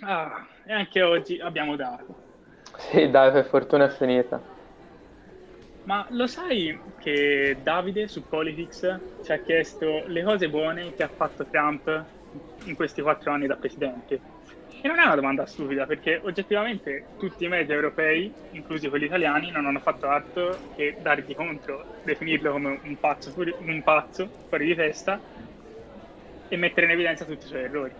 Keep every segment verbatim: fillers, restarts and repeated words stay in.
Ah, e anche oggi abbiamo dato. Sì, dai, per fortuna è finita. Ma lo sai che Davide su Politics ci ha chiesto le cose buone che ha fatto Trump in questi quattro anni da presidente? E non è una domanda stupida, perché oggettivamente tutti i media europei, inclusi quelli italiani, non hanno fatto altro che dargli contro, definirlo come un pazzo, un pazzo fuori di testa e mettere in evidenza tutti i suoi errori.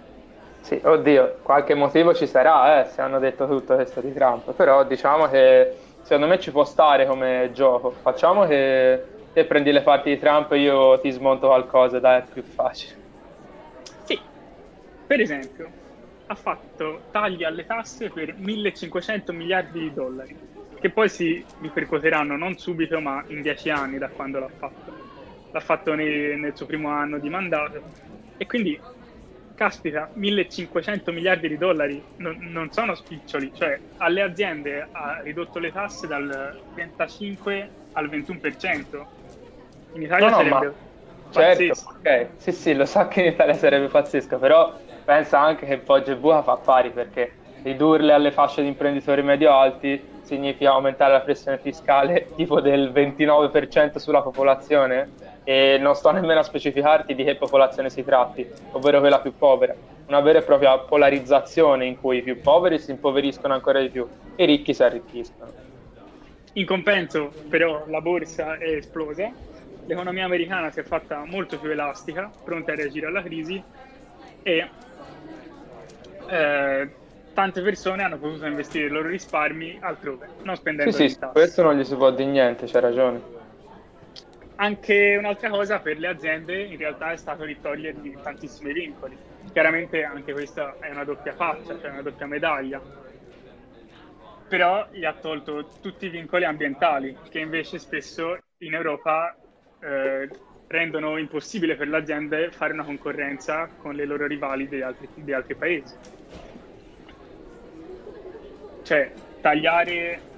Sì, oddio, qualche motivo ci sarà, eh, se hanno detto tutto questo di Trump, però diciamo che secondo me ci può stare come gioco. Facciamo che te prendi le parti di Trump e io ti smonto qualcosa, dai, è più facile. Sì, per esempio, ha fatto tagli alle tasse per millecinquecento miliardi di dollari, che poi si ripercuoteranno non subito ma in dieci anni da quando l'ha fatto. L'ha fatto nel, nel suo primo anno di mandato, e quindi... Caspita, millecinquecento miliardi di dollari non, non sono spiccioli, cioè alle aziende ha ridotto le tasse dal trentacinque al ventuno per cento. In Italia no, no, sarebbe pazzesco. Certo, ok, sì sì, lo so che in Italia sarebbe pazzesco, però pensa anche che Poggia e Buca fa pari, perché ridurle alle fasce di imprenditori medio-alti significa aumentare la pressione fiscale tipo del ventinove per cento sulla popolazione, e non sto nemmeno a specificarti di che popolazione si tratti, ovvero quella più povera. Una vera e propria polarizzazione in cui i più poveri si impoveriscono ancora di più e i ricchi si arricchiscono. In compenso, però, la borsa è esplosa, l'economia americana si è fatta molto più elastica, pronta a reagire alla crisi, e eh, tante persone hanno potuto investire i loro risparmi altrove, non spendendo sì, sì, tasse. Questo non gli si può dire niente, c'è ragione. Anche un'altra cosa per le aziende in realtà è stato di togliergli tantissimi vincoli. Chiaramente anche questa è una doppia faccia, cioè una doppia medaglia. Però gli ha tolto tutti i vincoli ambientali, che invece spesso in Europa eh, rendono impossibile per le aziende fare una concorrenza con le loro rivali di altri, di altri paesi. Cioè, tagliare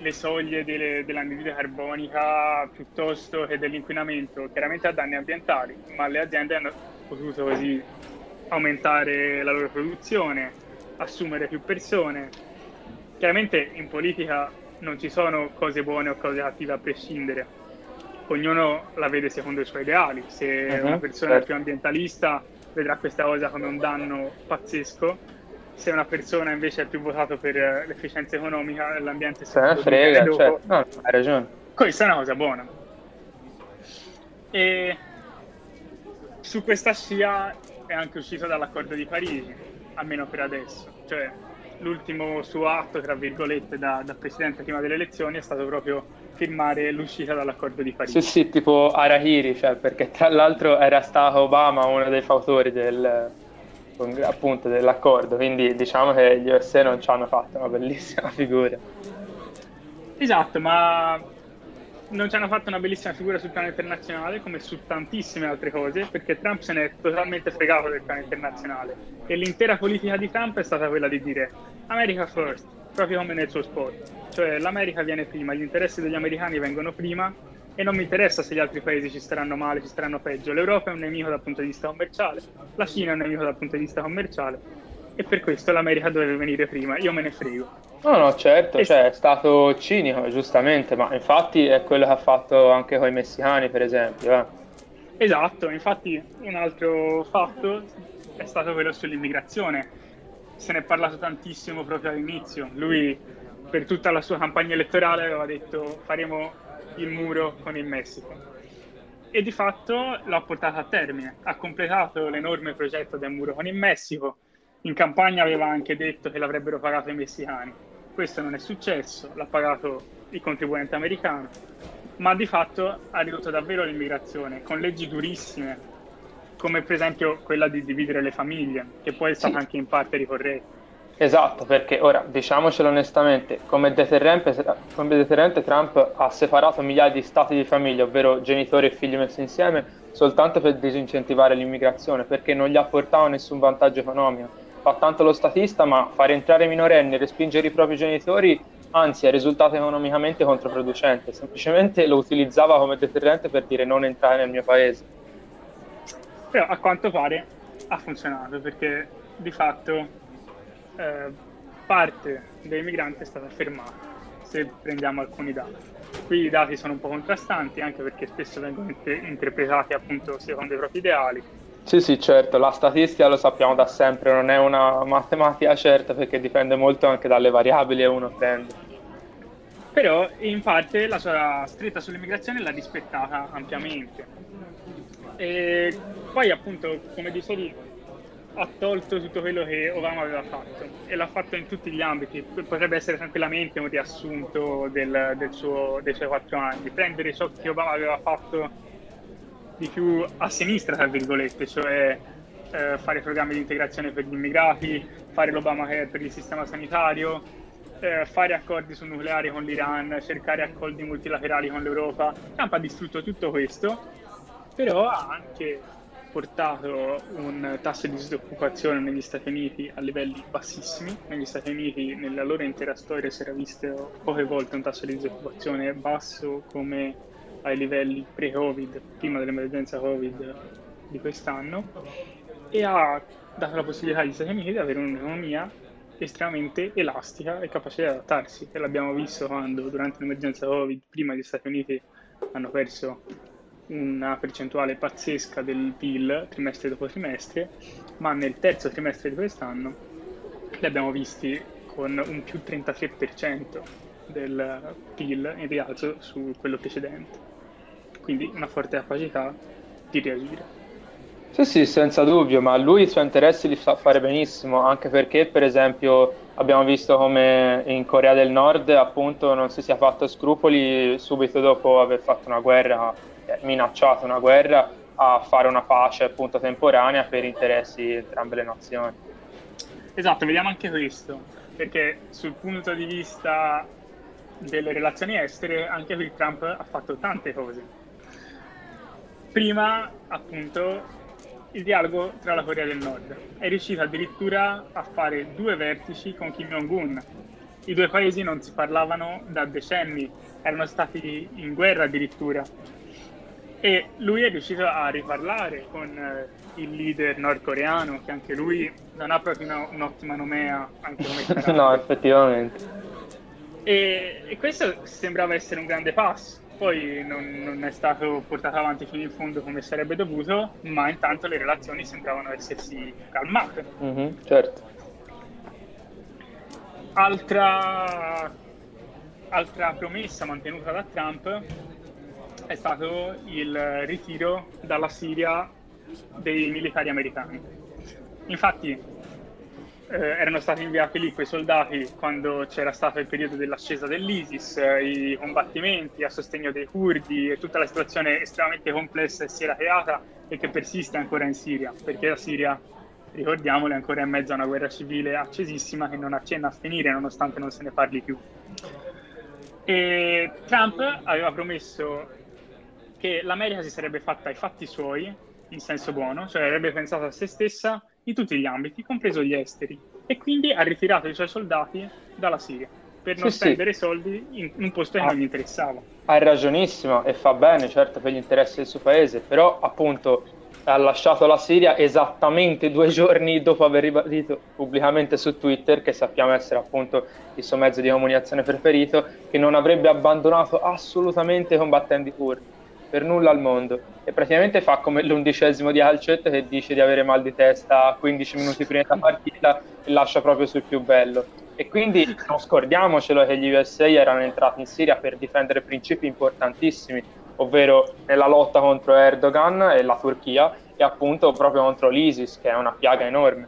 le soglie delle, dell'anidride carbonica piuttosto che dell'inquinamento, chiaramente a danni ambientali, ma le aziende hanno potuto così aumentare la loro produzione, assumere più persone. Chiaramente in politica non ci sono cose buone o cose cattive a prescindere, ognuno la vede secondo i suoi ideali. Se uh-huh, una persona certo. è più ambientalista vedrà questa cosa come un danno pazzesco, se una persona invece è più votato per l'efficienza economica e l'ambiente, se ne frega, dopo, certo. No, hai ragione. Questa è una cosa buona. E su questa scia è anche uscito dall'accordo di Parigi, almeno per adesso. Cioè, l'ultimo suo atto, tra virgolette, da, da presidente prima delle elezioni è stato proprio firmare l'uscita dall'accordo di Parigi. Sì, sì, tipo Arahiri, cioè, perché tra l'altro era stato Obama uno dei fautori del... appunto dell'accordo, quindi diciamo che gli U S A non ci hanno fatto una bellissima figura. Esatto, ma non ci hanno fatto una bellissima figura sul piano internazionale, come su tantissime altre cose, perché Trump se ne è totalmente fregato del piano internazionale, e l'intera politica di Trump è stata quella di dire America first, proprio come nel suo sport, cioè l'America viene prima, gli interessi degli americani vengono prima, e non mi interessa se gli altri paesi ci staranno male, ci staranno peggio. L'Europa è un nemico dal punto di vista commerciale, la Cina è un nemico dal punto di vista commerciale, e per questo l'America doveva venire prima, io me ne frego. No, no, certo, e cioè è stato cinico, giustamente, ma infatti è quello che ha fatto anche con i messicani, per esempio. Eh. Esatto, infatti un altro fatto è stato quello sull'immigrazione. Se ne è parlato tantissimo proprio all'inizio. Lui, per tutta la sua campagna elettorale, aveva detto faremo il muro con il Messico, e di fatto l'ha portata a termine, ha completato l'enorme progetto del muro con il Messico. In campagna aveva anche detto che l'avrebbero pagato i messicani, questo non è successo, l'ha pagato il contribuente americano, ma di fatto ha ridotto davvero l'immigrazione con leggi durissime, come per esempio quella di dividere le famiglie, che poi è stata sì. anche in parte ricorretta. Esatto, perché ora, diciamocelo onestamente, come deterrente, come deterrente Trump ha separato migliaia di stati di famiglia, ovvero genitori e figli messi insieme, soltanto per disincentivare l'immigrazione, perché non gli ha portato nessun vantaggio economico. Fa tanto lo statista, ma far entrare i minorenni e respingere i propri genitori, anzi, è risultato economicamente controproducente. Semplicemente lo utilizzava come deterrente per dire non entrare nel mio paese. Però a quanto pare ha funzionato, perché di fatto eh, parte dei migranti è stata fermata, se prendiamo alcuni dati. Qui i dati sono un po' contrastanti, anche perché spesso vengono interpretati appunto secondo i propri ideali. Sì, sì, certo, la statistica lo sappiamo da sempre, non è una matematica certa perché dipende molto anche dalle variabili che uno prende. Però in parte la sua stretta sull'immigrazione l'ha rispettata ampiamente. E poi appunto, come dicevi, ha tolto tutto quello che Obama aveva fatto e l'ha fatto in tutti gli ambiti. Potrebbe essere tranquillamente un riassunto del, del suo, dei suoi quattro anni, prendere ciò che Obama aveva fatto di più a sinistra, tra virgolette, cioè eh, fare programmi di integrazione per gli immigrati, fare l'Obamacare per il sistema sanitario, eh, fare accordi sul nucleare con l'Iran, cercare accordi multilaterali con l'Europa. Trump ha distrutto tutto questo, però ha anche portato un tasso di disoccupazione negli Stati Uniti a livelli bassissimi. Negli Stati Uniti nella loro intera storia si era visto poche volte un tasso di disoccupazione basso come ai livelli pre-Covid, prima dell'emergenza Covid di quest'anno, e ha dato la possibilità agli Stati Uniti di avere un'economia estremamente elastica e capace di adattarsi, e l'abbiamo visto quando durante l'emergenza Covid prima gli Stati Uniti hanno perso una percentuale pazzesca del P I L trimestre dopo trimestre, ma nel terzo trimestre di quest'anno li abbiamo visti con un più trentatré per cento del P I L in rialzo su quello precedente. Quindi una forte capacità di reagire. Sì, sì, senza dubbio, ma lui i suoi interessi li sa fare benissimo, anche perché, per esempio, abbiamo visto come in Corea del Nord, appunto, non si sia fatto scrupoli subito dopo aver fatto una guerra, minacciato una guerra, a fare una pace, appunto, temporanea per interessi di entrambe le nazioni. Esatto, vediamo anche questo, perché sul punto di vista delle relazioni estere, anche qui Trump ha fatto tante cose. Prima, appunto, il dialogo tra la Corea del Nord. È riuscito addirittura a fare due vertici con Kim Jong-un. I due paesi non si parlavano da decenni, erano stati in guerra addirittura. E lui è riuscito a riparlare con il leader nordcoreano, che anche lui non ha proprio una, un'ottima nomea, anche come no, effettivamente. E, e questo sembrava essere un grande passo, poi non, non è stato portato avanti fino in fondo come sarebbe dovuto, ma intanto le relazioni sembravano essersi calmate. Mm-hmm, certo. Altra, altra promessa mantenuta da Trump è stato il ritiro dalla Siria dei militari americani. Infatti, Eh, erano stati inviati lì quei soldati quando c'era stato il periodo dell'ascesa dell'ISIS, eh, i combattimenti a sostegno dei curdi e tutta la situazione estremamente complessa che si era creata e che persiste ancora in Siria, perché la Siria, ricordiamolo, è ancora in mezzo a una guerra civile accesissima che non accenna a finire nonostante non se ne parli più. E Trump aveva promesso che l'America si sarebbe fatta i fatti suoi, in senso buono, cioè avrebbe pensato a se stessa in tutti gli ambiti, compreso gli esteri, e quindi ha ritirato i suoi soldati dalla Siria per non sì, spendere sì. soldi in un posto che ah, non gli interessava. Hai ragionissimo, e fa bene, certo, per gli interessi del suo paese, però appunto ha lasciato la Siria esattamente due giorni dopo aver ribadito pubblicamente su Twitter, che sappiamo essere appunto il suo mezzo di comunicazione preferito, che non avrebbe abbandonato assolutamente i combattenti curdi per nulla al mondo, e praticamente fa come l'undicesimo di Alcet, che dice di avere mal di testa quindici minuti prima della partita e lascia proprio sul più bello. E quindi non scordiamocelo che gli U S A erano entrati in Siria per difendere principi importantissimi, ovvero nella lotta contro Erdogan e la Turchia, e appunto proprio contro l'ISIS, che è una piaga enorme.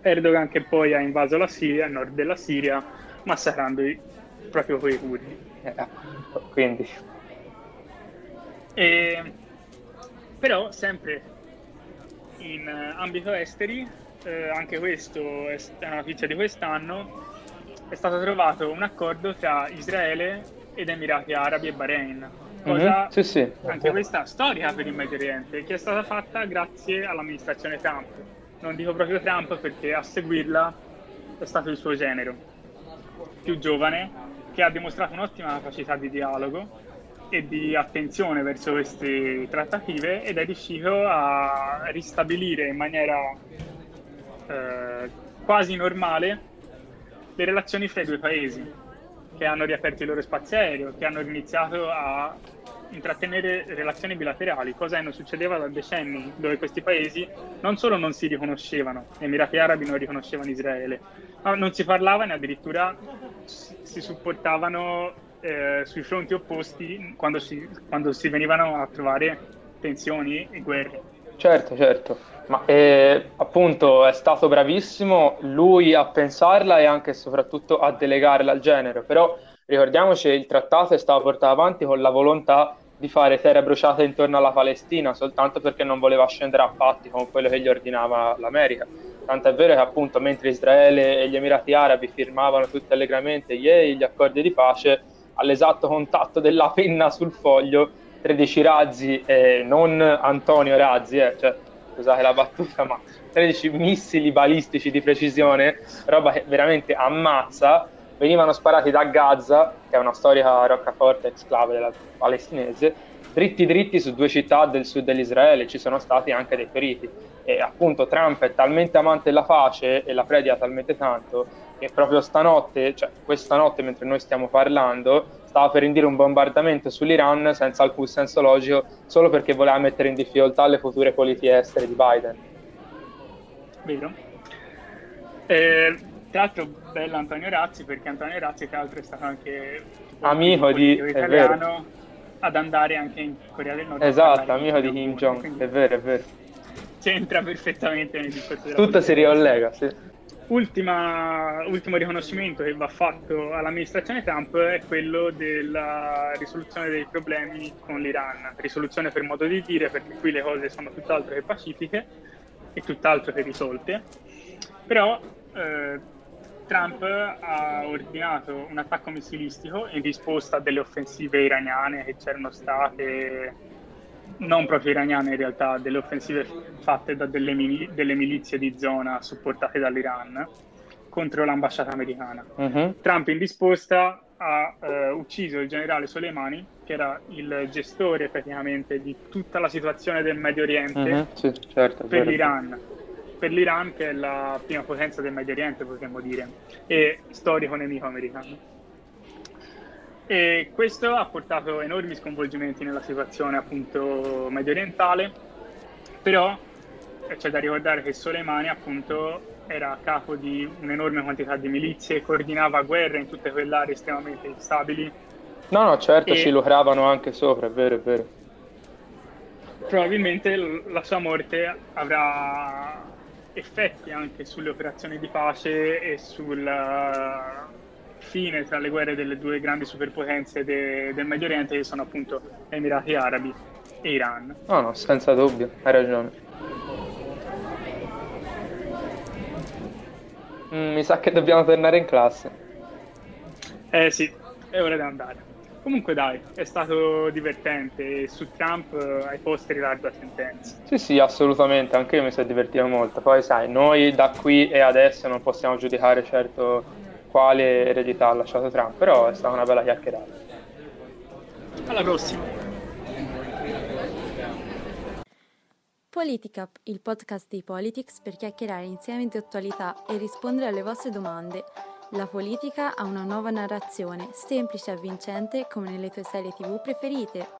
Erdogan che poi ha invaso la Siria, il nord della Siria, massacrando proprio quei curdi. Eh, quindi... E, però sempre in ambito esteri, eh, anche questo è una notizia di quest'anno, è stato trovato un accordo tra Israele ed Emirati Arabi e Bahrain, cosa mm-hmm. sì, sì. anche questa storica per il Medio Oriente, che è stata fatta grazie all'amministrazione Trump. Non dico proprio Trump perché a seguirla è stato il suo genero più giovane, che ha dimostrato un'ottima capacità di dialogo e di attenzione verso queste trattative, ed è riuscito a ristabilire in maniera eh, quasi normale le relazioni fra i due paesi, che hanno riaperto i loro spazi aereo, che hanno iniziato a intrattenere relazioni bilaterali, cosa che non succedeva da decenni, dove questi paesi non solo non si riconoscevano, gli Emirati Arabi non riconoscevano Israele, ma non si parlavano e addirittura si supportavano eh, sui fronti opposti quando si, quando si venivano a trovare tensioni e guerre. Certo, certo, ma eh, appunto è stato bravissimo lui a pensarla e anche e soprattutto a delegarla al genere, però ricordiamoci che il trattato è stato portato avanti con la volontà di fare terra bruciata intorno alla Palestina, soltanto perché non voleva scendere a patti con quello che gli ordinava l'America. Tant'è vero che appunto mentre Israele e gli Emirati Arabi firmavano tutti allegramente yeah, gli accordi di pace, all'esatto contatto della penna sul foglio, tredici razzi, eh, non Antonio Razzi, eh, cioè, scusate la battuta, ma tredici missili balistici di precisione, roba che veramente ammazza, venivano sparati da Gaza, che è una storica roccaforte exclave della palestinese, dritti dritti su due città del sud dell'Israele, ci sono stati anche dei feriti. E appunto Trump è talmente amante della pace e la predica talmente tanto che proprio stanotte, cioè questa notte mentre noi stiamo parlando, stava per indire un bombardamento sull'Iran senza alcun senso logico, solo perché voleva mettere in difficoltà le future politiche estere di Biden. Vero. Eh, tra l'altro bello Antonio Razzi, perché Antonio Razzi tra l'altro è stato anche amico di italiano ad andare anche in Corea del Nord. Esatto, amico di Kim Jong-un, è vero, è vero. C'entra perfettamente nel discorso della tutto politica. Si ricollega, sì. Ultima, ultimo riconoscimento che va fatto all'amministrazione Trump è quello della risoluzione dei problemi con l'Iran, risoluzione per modo di dire, perché qui le cose sono tutt'altro che pacifiche e tutt'altro che risolte, però eh, Trump ha ordinato un attacco missilistico in risposta a delle offensive iraniane che c'erano state, non proprio iraniane in realtà, delle offensive fatte da delle, mili- delle milizie di zona supportate dall'Iran contro l'ambasciata americana. Uh-huh. Trump in risposta ha eh, ucciso il generale Soleimani, che era il gestore praticamente di tutta la situazione del Medio Oriente. Uh-huh. Sì, certo, per certo. l'Iran, per l'Iran che è la prima potenza del Medio Oriente, potremmo dire, e storico nemico americano. E questo ha portato enormi sconvolgimenti nella situazione appunto medio orientale, però c'è da ricordare che Soleimani appunto era a capo di un'enorme quantità di milizie, coordinava guerre in tutte quelle aree estremamente instabili. No, no, certo, e ci lucravano anche sopra, è vero, è vero. Probabilmente la sua morte avrà effetti anche sulle operazioni di pace e sul fine tra le guerre delle due grandi superpotenze de- del Medio Oriente, che sono appunto Emirati Arabi e Iran. No, no, senza dubbio, hai ragione. Mm, mi sa che dobbiamo tornare in classe. Eh sì, è ora di andare. Comunque dai, è stato divertente, su Trump eh, ai posteri larga sentenza. Sì sì, assolutamente, anche io mi sono divertito molto. Poi sai, noi da qui e adesso non possiamo giudicare certo quale eredità ha lasciato Trump, però è stata una bella chiacchierata. Alla prossima. PolitiCup, il podcast di Politics per chiacchierare insieme di attualità e rispondere alle vostre domande. La politica ha una nuova narrazione, semplice e avvincente come nelle tue serie tivù preferite.